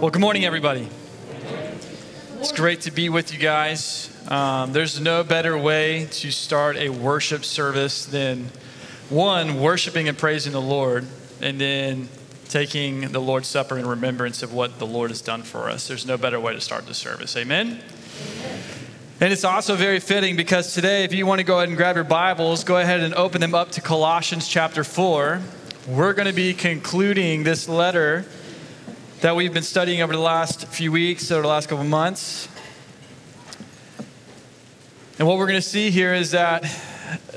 Well, good morning, everybody. It's great to be with you guys. There's no better way to start a worship service than, one, worshiping and praising the Lord, and then taking the Lord's Supper in remembrance of what the Lord has done for us. There's no better way to start the service. Amen? And it's also very fitting because today, if you want to go ahead and grab your Bibles, go ahead and open them up to Colossians chapter 4. We're going to be concluding this letter that we've been studying over the last few weeks, over the last couple months. And what we're going to see here is that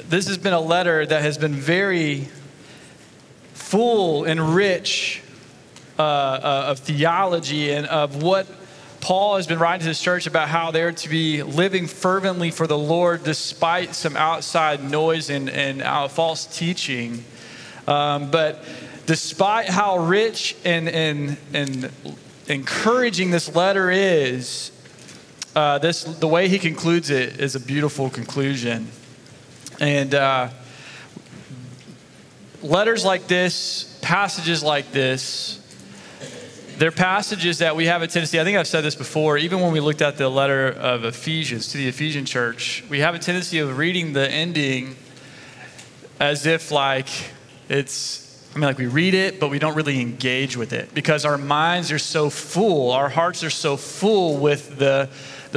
this has been a letter that has been very full and rich of theology and of what Paul has been writing to this church about how they're to be living fervently for the Lord despite some outside noise and false teaching. But despite how rich and encouraging this letter is, the way he concludes it is a beautiful conclusion. And letters like this, passages like this, they're passages that we have a tendency, I think I've said this before, even when we looked at the letter of Ephesians to the Ephesian church, we have a tendency of reading the ending as if we read it, but we don't really engage with it because our minds are so full, our hearts are so full with the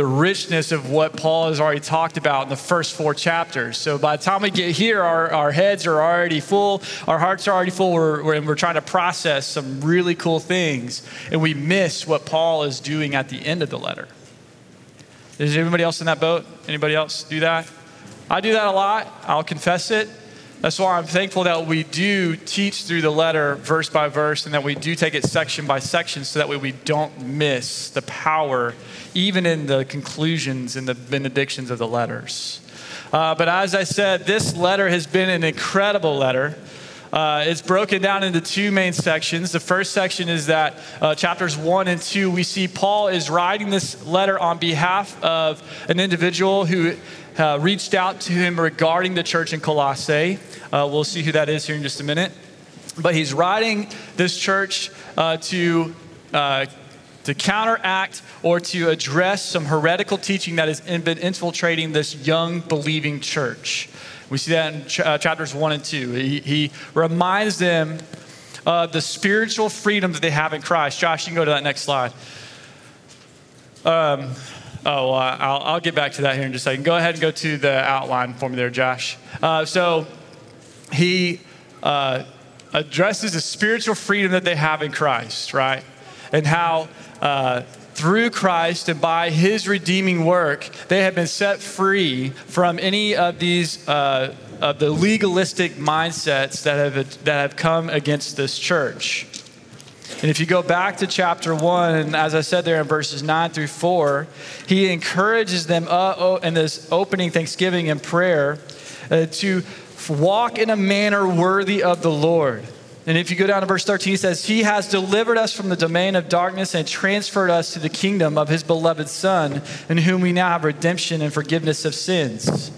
richness of what Paul has already talked about in the first four chapters. So by the time we get here, our heads are already full, our hearts are already full, and we're trying to process some really cool things, and we miss what Paul is doing at the end of the letter. Is anybody else in that boat? Anybody else do that? I do that a lot. I'll confess it. That's why I'm thankful that we do teach through the letter verse by verse and that we do take it section by section so that way we don't miss the power even in the conclusions and the benedictions of the letters. But as I said, this letter has been an incredible letter. It's broken down into two main sections. The first section is that chapters 1 and 2, we see Paul is writing this letter on behalf of an individual who reached out to him regarding the church in Colossae. We'll see who that is here in just a minute. But he's writing this church to counteract or to address some heretical teaching that has been infiltrating this young believing church. We see that in chapters 1 and 2. He reminds them of the spiritual freedom that they have in Christ. Josh, you can go to that next slide. I'll get back to that here in just a second. Go ahead and go to the outline for me there, Josh. So he addresses the spiritual freedom that they have in Christ, right? And how through Christ and by his redeeming work, they have been set free from any of these of the legalistic mindsets that have come against this church. And if you go back to chapter 1, and as I said there in verses 9 through 4, he encourages them in this opening thanksgiving and prayer to walk in a manner worthy of the Lord. And if you go down to verse 13, he says, he has delivered us from the domain of darkness and transferred us to the kingdom of his beloved Son, in whom we now have redemption and forgiveness of sins.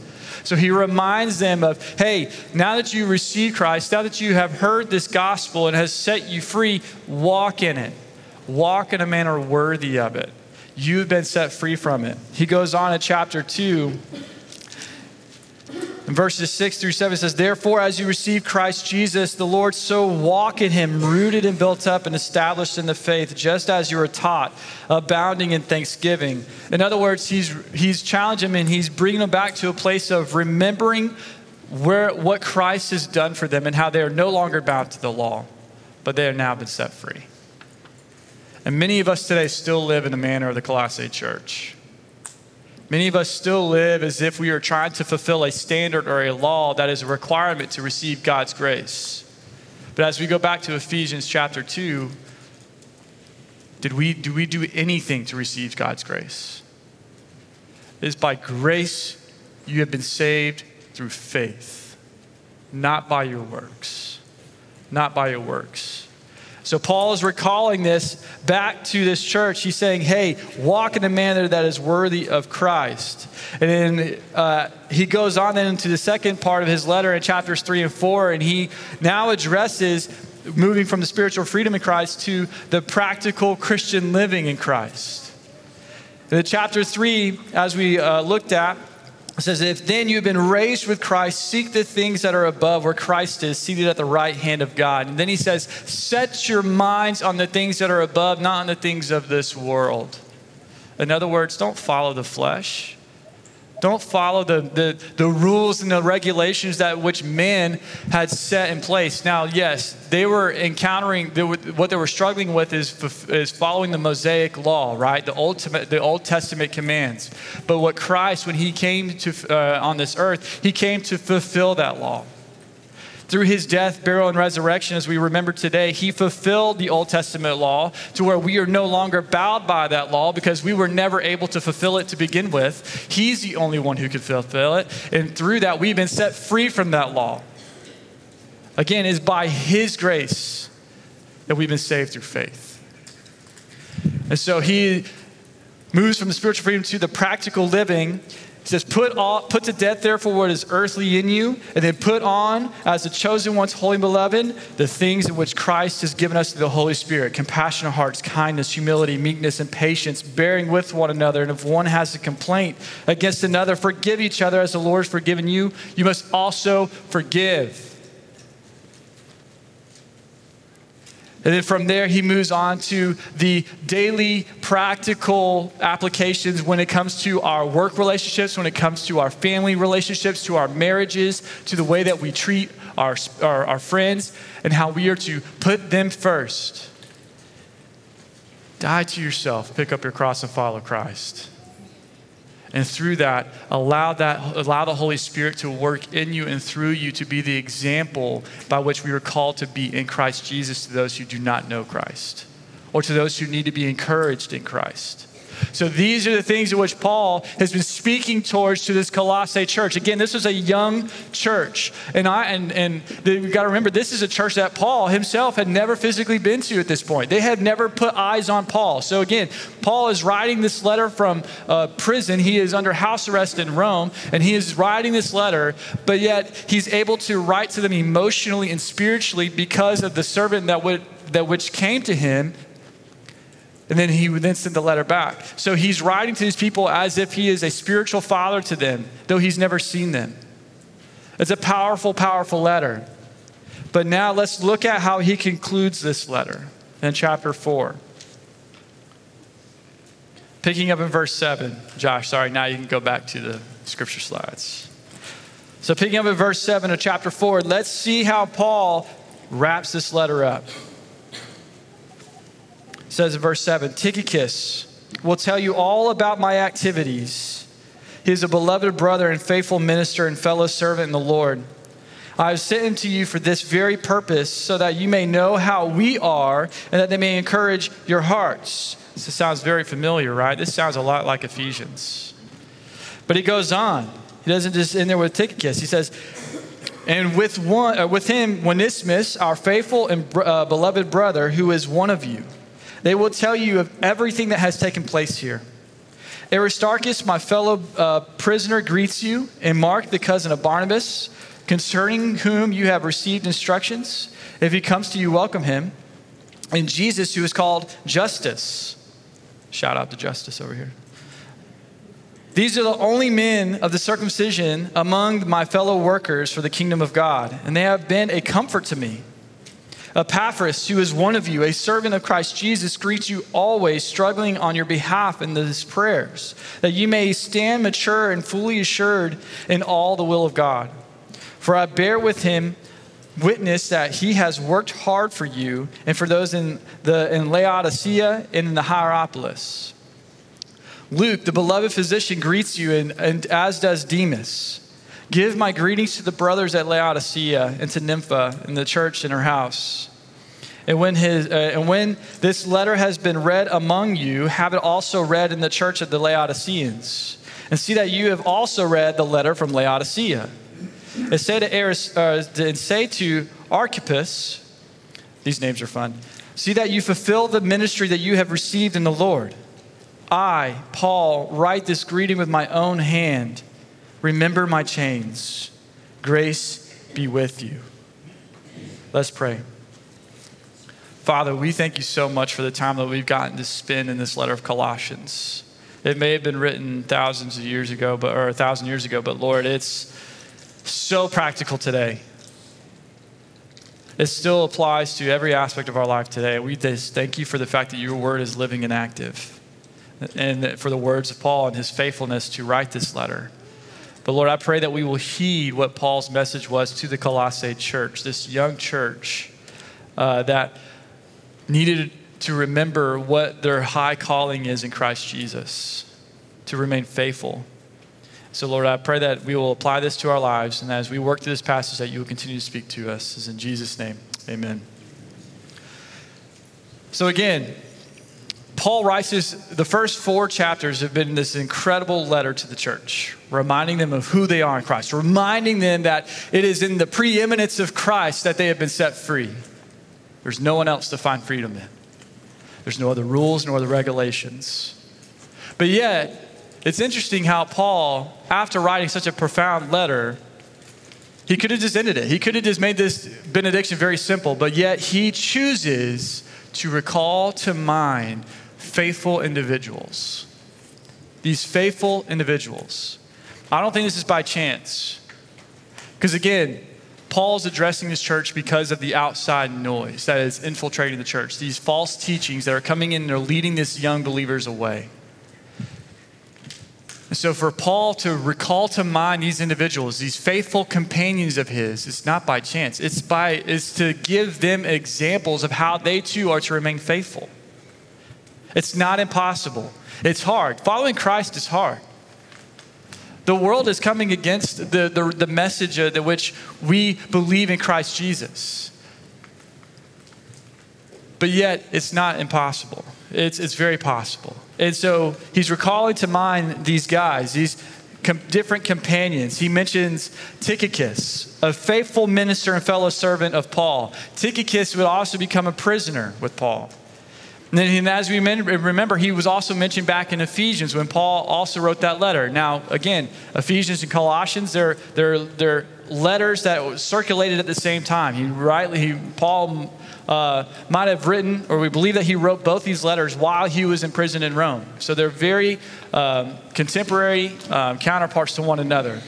So he reminds them of, hey, now that you receive Christ, now that you have heard this gospel and has set you free, walk in it. Walk in a manner worthy of it. You've been set free from it. He goes on in chapter 2. In verses 6 through 7 says, therefore, as you receive Christ Jesus, the Lord, so walk in him, rooted and built up and established in the faith, just as you were taught, abounding in thanksgiving. In other words, he's challenging him and he's bringing them back to a place of remembering what Christ has done for them and how they are no longer bound to the law, but they have now been set free. And many of us today still live in the manner of the Colossae church. Many of us still live as if we are trying to fulfill a standard or a law that is a requirement to receive God's grace. But as we go back to Ephesians chapter 2, do we do anything to receive God's grace? It is by grace you have been saved through faith, not by your works, not by your works. So Paul is recalling this back to this church. He's saying, hey, walk in a manner that is worthy of Christ. And then he goes on then into the second part of his letter in chapters 3 and 4, and he now addresses moving from the spiritual freedom in Christ to the practical Christian living in Christ. In chapter 3, as we looked at, it says, if then you've been raised with Christ, seek the things that are above where Christ is, seated at the right hand of God. And then he says, set your minds on the things that are above, not on the things of this world. In other words, don't follow the flesh. Don't follow the rules and the regulations that which men had set in place. Now, yes, they were encountering, what they were struggling with is following the Mosaic law, right? The Old Testament commands. But what Christ, when he came to on this earth, he came to fulfill that law. Through his death, burial, and resurrection, as we remember today, he fulfilled the Old Testament law to where we are no longer bound by that law because we were never able to fulfill it to begin with. He's the only one who could fulfill it. And through that, we've been set free from that law. Again, it's by his grace that we've been saved through faith. And so he moves from the spiritual freedom to the practical living. It says, put to death, therefore, what is earthly in you, and then put on, as the chosen ones, holy and beloved, the things in which Christ has given us through the Holy Spirit, compassionate hearts, kindness, humility, meekness, and patience, bearing with one another. And if one has a complaint against another, forgive each other as the Lord has forgiven you. You must also forgive. And then from there, he moves on to the daily practical applications when it comes to our work relationships, when it comes to our family relationships, to our marriages, to the way that we treat our friends, and how we are to put them first. Die to yourself, pick up your cross, and follow Christ. And through that, allow the Holy Spirit to work in you and through you to be the example by which we are called to be in Christ Jesus to those who do not know Christ or to those who need to be encouraged in Christ. So these are the things in which Paul has been speaking towards to this Colossae church. Again, this was a young church. And we've got to remember, this is a church that Paul himself had never physically been to at this point. They had never put eyes on Paul. So again, Paul is writing this letter from prison. He is under house arrest in Rome, and he is writing this letter, but yet he's able to write to them emotionally and spiritually because of the servant that which came to him. And then he would then send the letter back. So he's writing to these people as if he is a spiritual father to them, though he's never seen them. It's a powerful, powerful letter. But now let's look at how he concludes this letter in chapter 4. Picking up in verse 7. Josh, sorry, now you can go back to the scripture slides. So picking up in verse 7 of chapter 4, let's see how Paul wraps this letter up. It says in verse 7, Tychicus will tell you all about my activities. He is a beloved brother and faithful minister and fellow servant in the Lord. I have sent him to you for this very purpose, so that you may know how we are and that they may encourage your hearts. This sounds very familiar, right? This sounds a lot like Ephesians. But he goes on. He doesn't just end there with Tychicus. He says, and with him, Onesimus, our faithful and beloved brother, who is one of you. They will tell you of everything that has taken place here. Aristarchus, my fellow prisoner, greets you, and Mark, the cousin of Barnabas, concerning whom you have received instructions. If he comes to you, welcome him. And Jesus, who is called Justus. Shout out to Justus over here. These are the only men of the circumcision among my fellow workers for the kingdom of God, and they have been a comfort to me. Epaphras, who is one of you, a servant of Christ Jesus, greets you always, struggling on your behalf in these prayers, that you may stand mature and fully assured in all the will of God. For I bear with him witness that he has worked hard for you and for those in Laodicea and in the Hierapolis. Luke, the beloved physician, greets you, and as does Demas. Give my greetings to the brothers at Laodicea and to Nympha and the church in her house. And when this letter has been read among you, have it also read in the church of the Laodiceans. And see that you have also read the letter from Laodicea. And say to Archippus, these names are fun, see that you fulfill the ministry that you have received in the Lord. I, Paul, write this greeting with my own hand. Remember my chains. Grace be with you. Let's pray. Father, we thank you so much for the time that we've gotten to spend in this letter of Colossians. It may have been written thousands of years ago, or 1,000 years ago, but Lord, it's so practical today. It still applies to every aspect of our life today. We just thank you for the fact that your word is living and active, and for the words of Paul and his faithfulness to write this letter. But Lord, I pray that we will heed what Paul's message was to the Colossae church, this young church that needed to remember what their high calling is in Christ Jesus, to remain faithful. So Lord, I pray that we will apply this to our lives, and as we work through this passage, that you will continue to speak to us. It's in Jesus' name, amen. So again, Paul writes this, the first four chapters have been this incredible letter to the church, reminding them of who they are in Christ, reminding them that it is in the preeminence of Christ that they have been set free. There's no one else to find freedom in. There's no other rules, no other regulations. But yet, it's interesting how Paul, after writing such a profound letter, he could have just ended it. He could have just made this benediction very simple, but yet he chooses to recall to mind faithful individuals. These faithful individuals. I don't think this is by chance. Because again, Paul's addressing this church because of the outside noise that is infiltrating the church. These false teachings that are coming in and are leading these young believers away. And so for Paul to recall to mind these individuals, these faithful companions of his, it's not by chance. It's to give them examples of how they too are to remain faithful. It's not impossible. It's hard. Following Christ is hard. The world is coming against the message that which we believe in Christ Jesus. But yet, it's not impossible. It's very possible. And so he's recalling to mind these guys, these different companions. He mentions Tychicus, a faithful minister and fellow servant of Paul. Tychicus would also become a prisoner with Paul. And then, as we remember, he was also mentioned back in Ephesians when Paul also wrote that letter. Now, again, Ephesians and Colossians, they're letters that circulated at the same time. Paul might have written, or we believe that he wrote both these letters while he was in prison in Rome. So they're very contemporary counterparts to one another.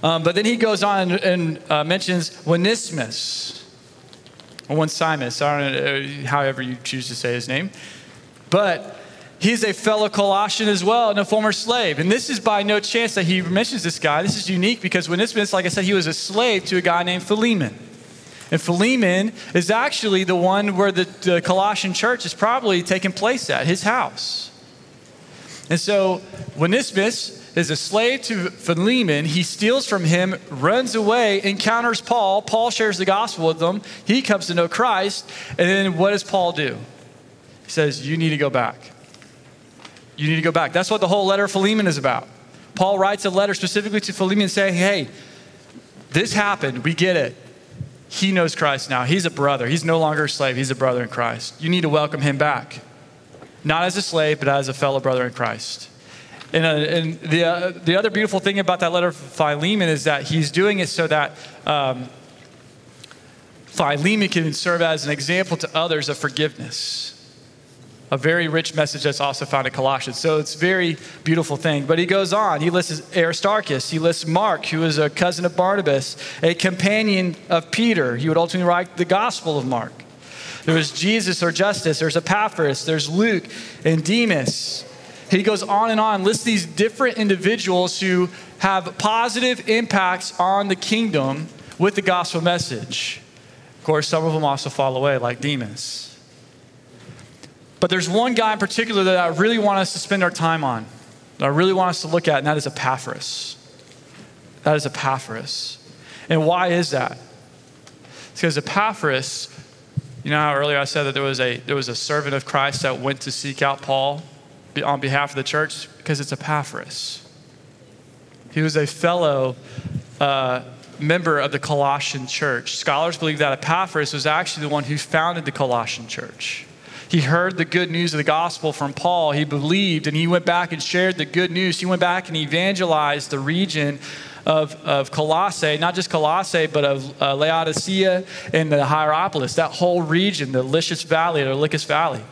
But then he goes on and mentions Onesimus. Or Onesimus, however you choose to say his name. But he's a fellow Colossian as well and a former slave. And this is by no chance that he mentions this guy. This is unique because Onesimus, like I said, he was a slave to a guy named Philemon. And Philemon is actually the one where the Colossian church is probably taking place at, his house. And so Onesimus is a slave to Philemon. He steals from him, runs away, encounters Paul. Paul shares the gospel with him. He comes to know Christ. And then what does Paul do? He says, you need to go back. You need to go back. That's what the whole letter of Philemon is about. Paul writes a letter specifically to Philemon saying, hey, this happened. We get it. He knows Christ now. He's a brother. He's no longer a slave. He's a brother in Christ. You need to welcome him back. Not as a slave, but as a fellow brother in Christ. And the other beautiful thing about that letter from Philemon is that he's doing it so that Philemon can serve as an example to others of forgiveness. A very rich message that's also found in Colossians. So it's a very beautiful thing. But he goes on. He lists Aristarchus. He lists Mark, who is a cousin of Barnabas, a companion of Peter. He would ultimately write the Gospel of Mark. There was Jesus or Justus. There's Epaphras. There's Luke and Demas. He goes on and on, lists these different individuals who have positive impacts on the kingdom with the gospel message. Of course, some of them also fall away, like Demas. But there's one guy in particular that I really want us to spend our time on, that I really want us to look at, and that is Epaphras. That is Epaphras. And why is that? It's because Epaphras, you know how earlier I said that there was a servant of Christ that went to seek out Paul on behalf of the church? Because it's Epaphras. He was a fellow member of the Colossian church. Scholars believe that Epaphras was actually the one who founded the Colossian church. He heard the good news of the gospel from Paul. He believed, and he went back and shared the good news. He went back and evangelized the region of Colossae, not just Colossae, but of Laodicea and the Hierapolis, that whole region, the Lycus Valley.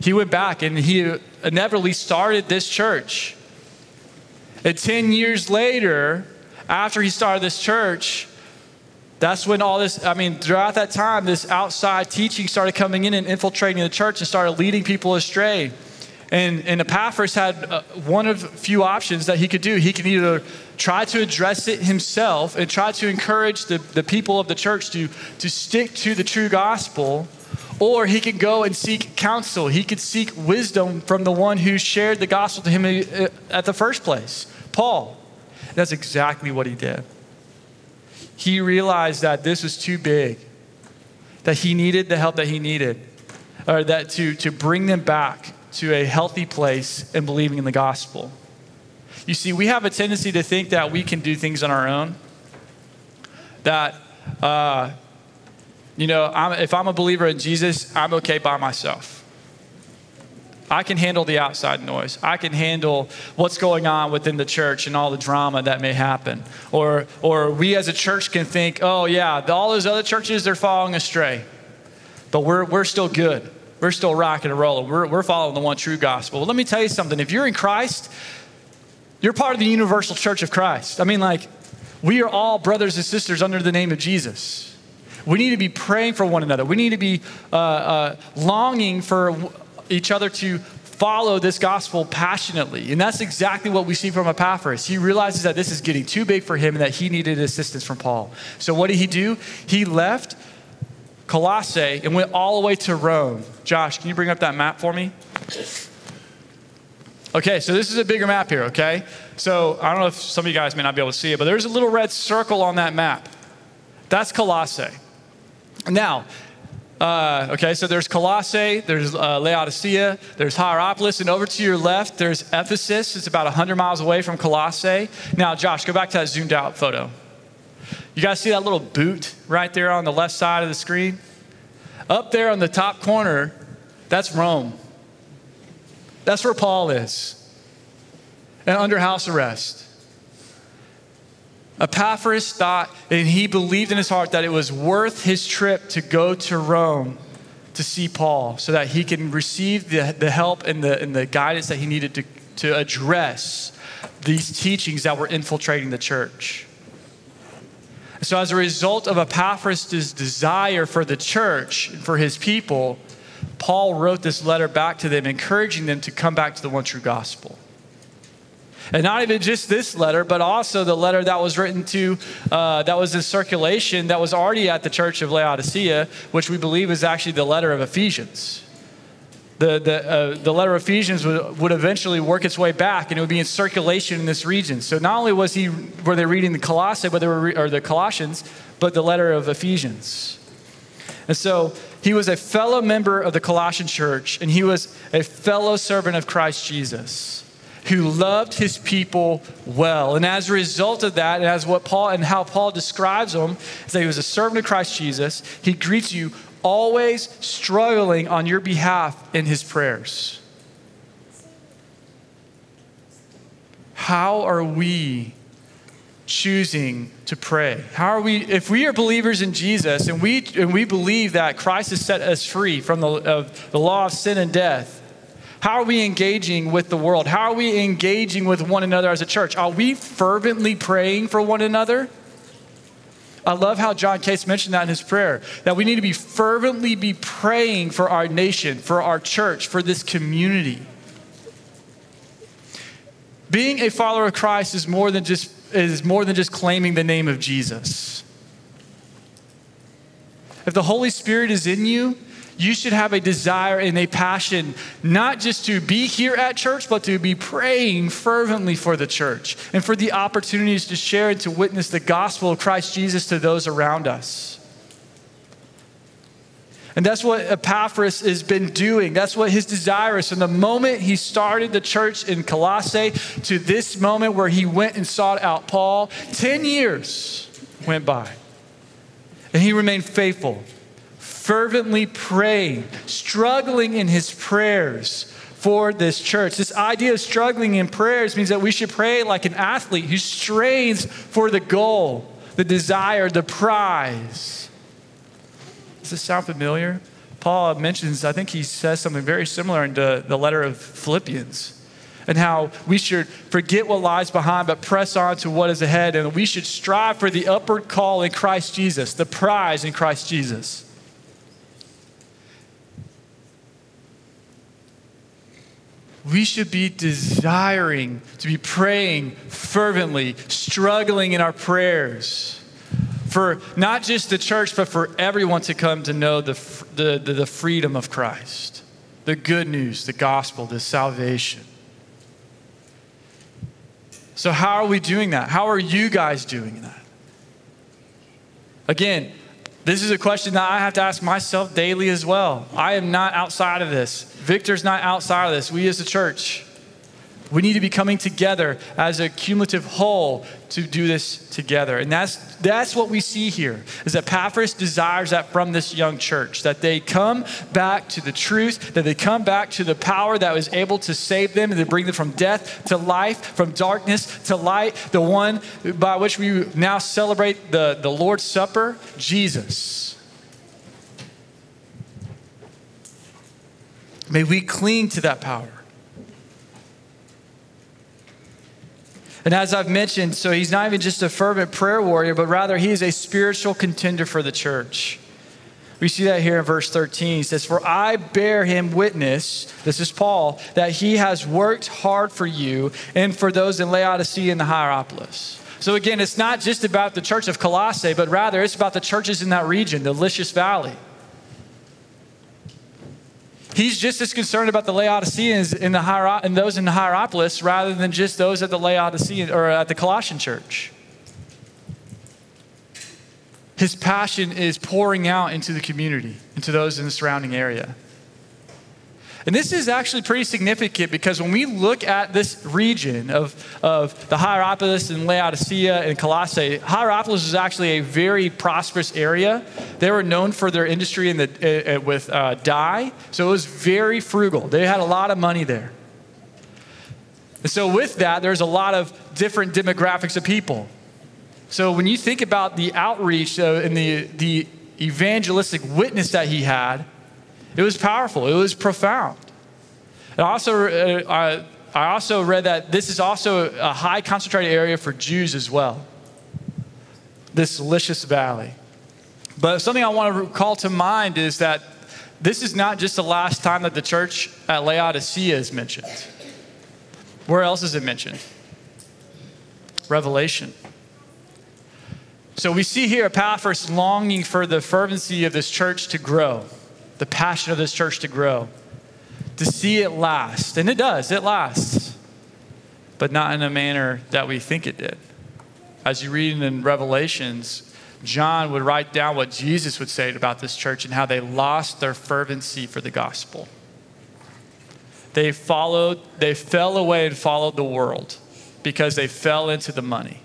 He went back and he inevitably started this church. And 10 years later, after he started this church, that's when all this, throughout that time, this outside teaching started coming in and infiltrating the church and started leading people astray. And Epaphras had one of few options that he could do. He could either try to address it himself and try to encourage the people of the church to stick to the true gospel, or he could go and seek counsel. He could seek wisdom from the one who shared the gospel to him at the first place, Paul. That's exactly what he did. He realized that this was too big, that he needed the help that he needed, or that to bring them back to a healthy place in believing in the gospel. You see, we have a tendency to think that we can do things on our own. That, if I'm a believer in Jesus, I'm okay by myself. I can handle the outside noise. I can handle what's going on within the church and all the drama that may happen. Or we as a church can think, oh yeah, all those other churches, they're falling astray. But we're still good. We're still rocking and rolling. We're following the one true gospel. Well, let me tell you something. If you're in Christ, you're part of the universal church of Christ. We are all brothers and sisters under the name of Jesus. We need to be praying for one another. We need to be longing for each other to follow this gospel passionately. And that's exactly what we see from Epaphras. He realizes that this is getting too big for him and that he needed assistance from Paul. So what did he do? He left Colossae and went all the way to Rome. Josh, can you bring up that map for me? Okay, so this is a bigger map here, okay? So I don't know if some of you guys may not be able to see it, but there's a little red circle on that map. That's Colossae. Now, so there's Colossae, there's Laodicea, there's Hierapolis, and over to your left, there's Ephesus. It's about 100 miles away from Colossae. Now, Josh, go back to that zoomed out photo. You guys see that little boot right there on the left side of the screen? Up there on the top corner, that's Rome. That's where Paul is, and under house arrest. Epaphras thought, and he believed in his heart that it was worth his trip to go to Rome to see Paul so that he can receive the help and the guidance that he needed to address these teachings that were infiltrating the church. So as a result of Epaphras' desire for the church and for his people, Paul wrote this letter back to them, encouraging them to come back to the one true gospel. And not even just this letter, but also the letter that was written to, that was in circulation, that was already at the church of Laodicea, which we believe is actually the letter of Ephesians. The letter of Ephesians would eventually work its way back, and it would be in circulation in this region. So not only were they reading the Colossae, but the Colossians, but the letter of Ephesians. And so he was a fellow member of the Colossian church, and he was a fellow servant of Christ Jesus, who loved his people well. And as a result of that, and as what Paul and how Paul describes him, is that he was a servant of Christ Jesus. He greets you, always struggling on your behalf in his prayers. How are we choosing to pray? How are we, if we are believers in Jesus and we believe that Christ has set us free from the law of sin and death, how are we engaging with the world? How are we engaging with one another as a church? Are we fervently praying for one another? I love how John Case mentioned that in his prayer, that we need to be fervently be praying for our nation, for our church, for this community. Being a follower of Christ is more than just claiming the name of Jesus. If the Holy Spirit is in you, you should have a desire and a passion, not just to be here at church, but to be praying fervently for the church and for the opportunities to share and to witness the gospel of Christ Jesus to those around us. And that's what Epaphras has been doing. That's what his desire is. From the moment he started the church in Colossae to this moment where he went and sought out Paul, 10 years went by. And he remained faithful, fervently praying, struggling in his prayers for this church. This idea of struggling in prayers means that we should pray like an athlete who strains for the goal, the desire, the prize. Does this sound familiar? Paul mentions, I think he says something very similar in the letter of Philippians, and how we should forget what lies behind, but press on to what is ahead. And we should strive for the upward call in Christ Jesus, the prize in Christ Jesus. We should be desiring to be praying fervently, struggling in our prayers for not just the church, but for everyone to come to know the freedom of Christ, the good news, the gospel, the salvation. So how are we doing that? How are you guys doing that? Again, this is a question that I have to ask myself daily as well. I am not outside of this. Victor's not outside of this. We as a church, we need to be coming together as a cumulative whole to do this together. And that's what we see here, is that Epaphras desires that from this young church, that they come back to the truth, that they come back to the power that was able to save them and to bring them from death to life, from darkness to light, the one by which we now celebrate the Lord's Supper, Jesus. May we cling to that power. And as I've mentioned, so he's not even just a fervent prayer warrior, but rather he is a spiritual contender for the church. We see that here in verse 13. He says, "For I bear him witness," this is Paul, "that he has worked hard for you and for those in Laodicea and the Hierapolis." So again, it's not just about the church of Colossae, but rather it's about the churches in that region, the Lycus Valley. He's just as concerned about the Laodiceans and those in the Hierapolis rather than just those at the Laodicean or at the Colossian church. His passion is pouring out into the community, into those in the surrounding area. And this is actually pretty significant because when we look at this region of the Hierapolis and Laodicea and Colossae, Hierapolis is actually a very prosperous area. They were known for their industry with dye, so it was very frugal. They had a lot of money there. And so with that, there's a lot of different demographics of people. So when you think about the outreach and the evangelistic witness that he had, it was powerful. It was profound. And also, I also read that this is also a high concentrated area for Jews as well, this Lycus Valley. But something I want to call to mind is that this is not just the last time that the church at Laodicea is mentioned. Where else is it mentioned? Revelation. So we see here Epaphras longing for the fervency of this church to grow, the passion of this church to grow, to see it last. And it does, it lasts, but not in a manner that we think it did. As you read in Revelations, John would write down what Jesus would say about this church and how they lost their fervency for the gospel. They fell away and followed the world because they fell into the money.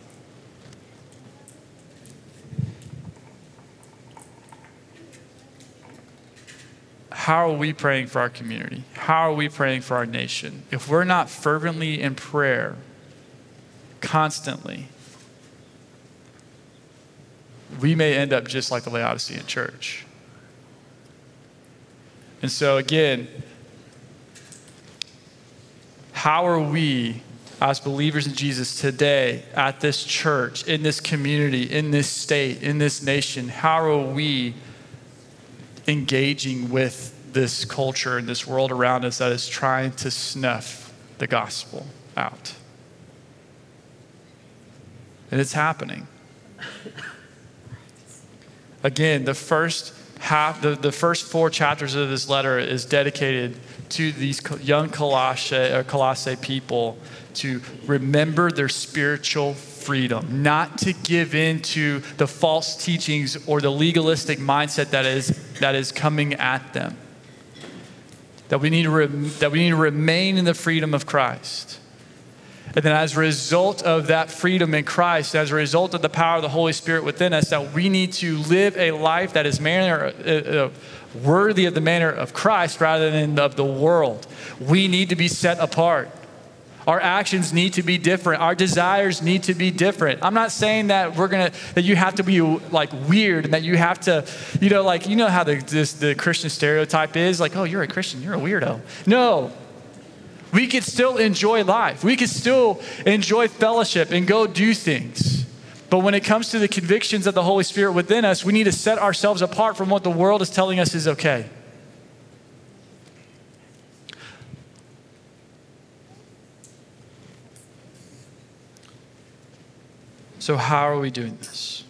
How are we praying for our community? How are we praying for our nation? If we're not fervently in prayer, constantly, we may end up just like the Laodicean church. And so again, how are we as believers in Jesus today at this church, in this community, in this state, in this nation, how are we engaging with this culture and this world around us that is trying to snuff the gospel out? And it's happening. Again, the first four chapters of this letter is dedicated to these young Colossae people to remember their spiritual freedom, not to give in to the false teachings or the legalistic mindset that is coming at them. That we need to remain in the freedom of Christ. And then as a result of that freedom in Christ, as a result of the power of the Holy Spirit within us, that we need to live a life that is worthy of the manner of Christ rather than of the world. We need to be set apart. Our actions need to be different. Our desires need to be different. I'm not saying that that you have to be like weird and that you have to, you know how the Christian stereotype is like, oh, you're a Christian, you're a weirdo. No. We could still enjoy life. We could still enjoy fellowship and go do things. But when it comes to the convictions of the Holy Spirit within us, we need to set ourselves apart from what the world is telling us is okay. So how are we doing this?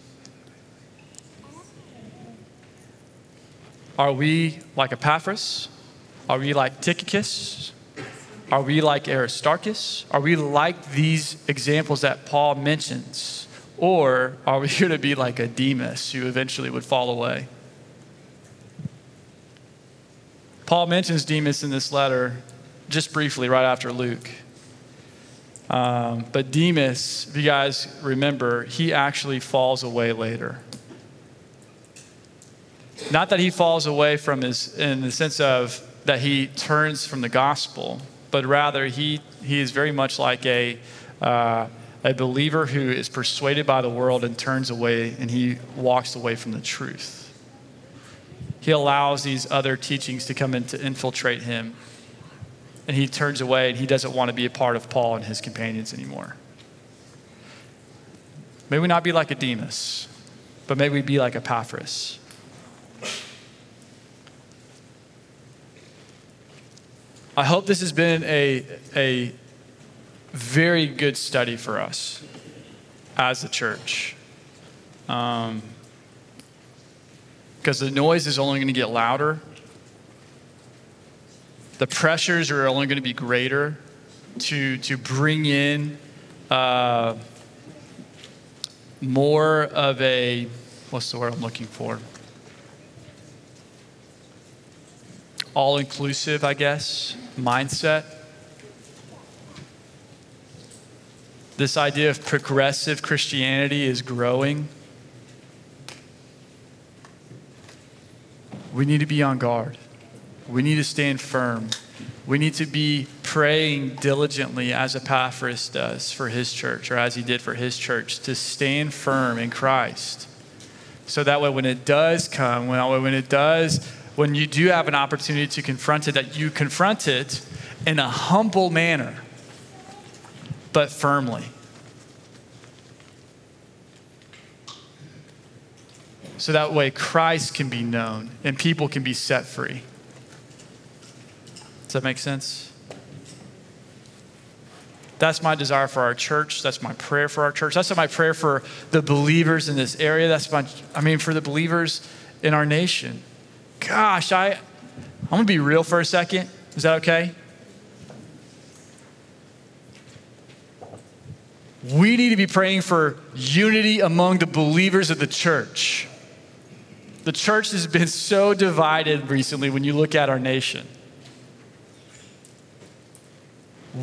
Are we like Epaphras? Are we like Tychicus? Are we like Aristarchus? Are we like these examples that Paul mentions? Or are we going to be like a Demas who eventually would fall away? Paul mentions Demas in this letter just briefly right after Luke. But Demas, if you guys remember, he actually falls away later. Not that he falls away from his, in the sense of that he turns from the gospel, but rather he is very much like a believer who is persuaded by the world and turns away, and he walks away from the truth. He allows these other teachings to come in to infiltrate him, and he turns away, and he doesn't want to be a part of Paul and his companions anymore. May we not be like a Demas, but may we be like Epaphras. I hope this has been a very good study for us as a church. Because the noise is only going to get louder. The pressures are only going to be greater to bring in more of a, what's the word I'm looking for? All-inclusive, I guess, mindset. This idea of progressive Christianity is growing. We need to be on guard. We need to stand firm. We need to be praying diligently as Epaphras does for his church, or as he did for his church, to stand firm in Christ. So that way when it does come, when you do have an opportunity to confront it, that you confront it in a humble manner, but firmly. So that way Christ can be known and people can be set free. Does that make sense? That's my desire for our church. That's my prayer for our church. That's my prayer for the believers in this area. For the believers in our nation. Gosh, I'm going to be real for a second. Is that okay? We need to be praying for unity among the believers of the church. The church has been so divided recently when you look at our nation.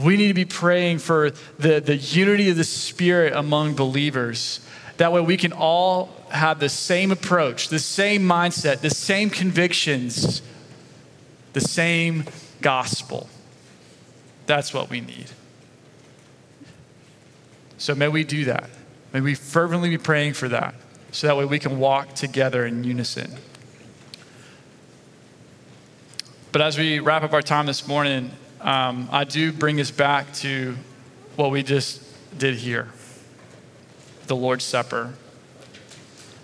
We need to be praying for the unity of the Spirit among believers. That way we can all have the same approach, the same mindset, the same convictions, the same gospel. That's what we need. So may we do that. May we fervently be praying for that, so that way we can walk together in unison. But as we wrap up our time this morning, I do bring us back to what we just did here. The Lord's Supper.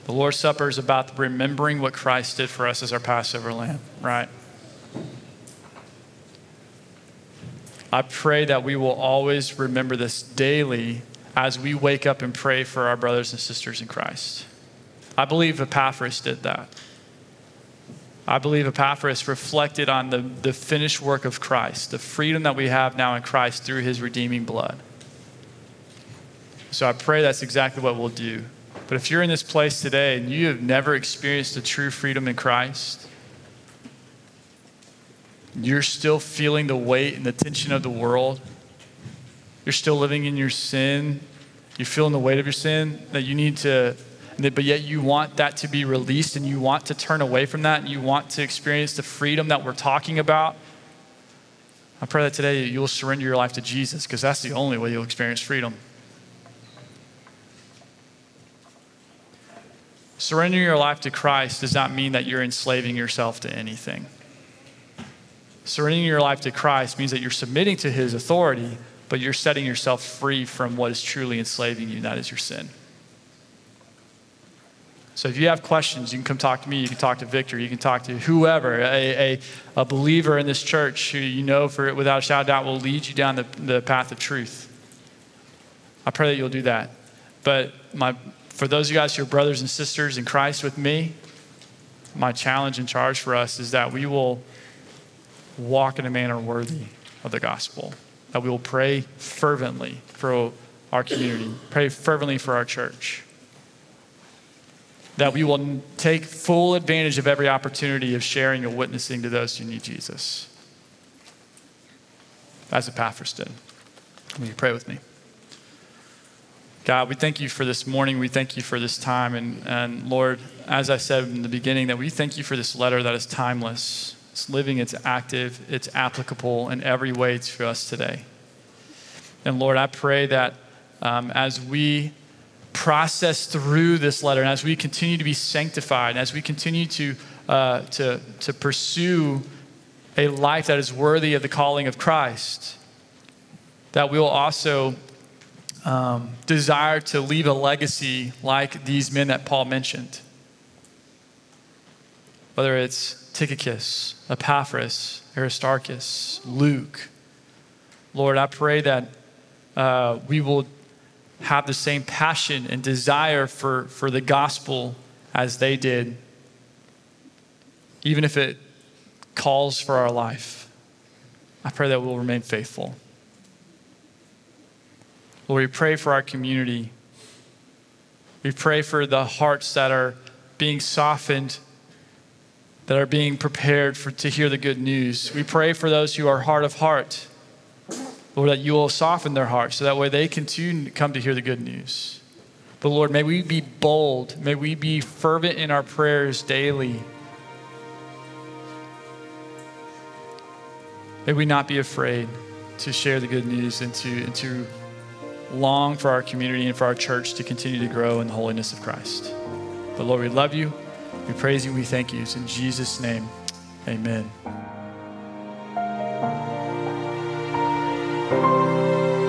The Lord's Supper is about remembering what Christ did for us as our Passover lamb, right? I pray that we will always remember this daily as we wake up and pray for our brothers and sisters in Christ. I believe Epaphras did that. I believe Epaphras reflected on the finished work of Christ, the freedom that we have now in Christ through his redeeming blood. So I pray that's exactly what we'll do. But if you're in this place today and you have never experienced the true freedom in Christ, you're still feeling the weight and the tension of the world, you're still living in your sin, you're feeling the weight of your sin, that you need to, but yet you want that to be released and you want to turn away from that and you want to experience the freedom that we're talking about, I pray that today you'll surrender your life to Jesus, because that's the only way you'll experience freedom. Surrendering your life to Christ does not mean that you're enslaving yourself to anything. Surrendering your life to Christ means that you're submitting to his authority, but you're setting yourself free from what is truly enslaving you, and that is your sin. So if you have questions, you can come talk to me, you can talk to Victor, you can talk to whoever, a believer in this church who you know for without a shadow of doubt will lead you down the path of truth. I pray that you'll do that. But for those of you guys who are brothers and sisters in Christ with me, my challenge and charge for us is that we will walk in a manner worthy of the gospel, that we will pray fervently for our community, pray fervently for our church, that we will take full advantage of every opportunity of sharing and witnessing to those who need Jesus, as Epaphras did. Will you pray with me? God, we thank you for this morning. We thank you for this time. And Lord, as I said in the beginning, that we thank you for this letter that is timeless. It's living, it's active, it's applicable in every way to us today. And Lord, I pray that as we process through this letter, and as we continue to be sanctified, and as we continue to pursue a life that is worthy of the calling of Christ, that we will also desire to leave a legacy like these men that Paul mentioned. Whether it's Tychicus, Epaphras, Aristarchus, Luke, Lord, I pray that we will have the same passion and desire for the gospel as they did, even if it calls for our life. I pray that we'll remain faithful. Lord, we pray for our community. We pray for the hearts that are being softened, that are being prepared to hear the good news. We pray for those who are hard of heart, Lord, that you will soften their hearts so that way they continue to come to hear the good news. But Lord, may we be bold. May we be fervent in our prayers daily. May we not be afraid to share the good news and to long for our community and for our church to continue to grow in the holiness of Christ. But Lord, we love you. We praise you. We thank you. It's in Jesus' name. Amen.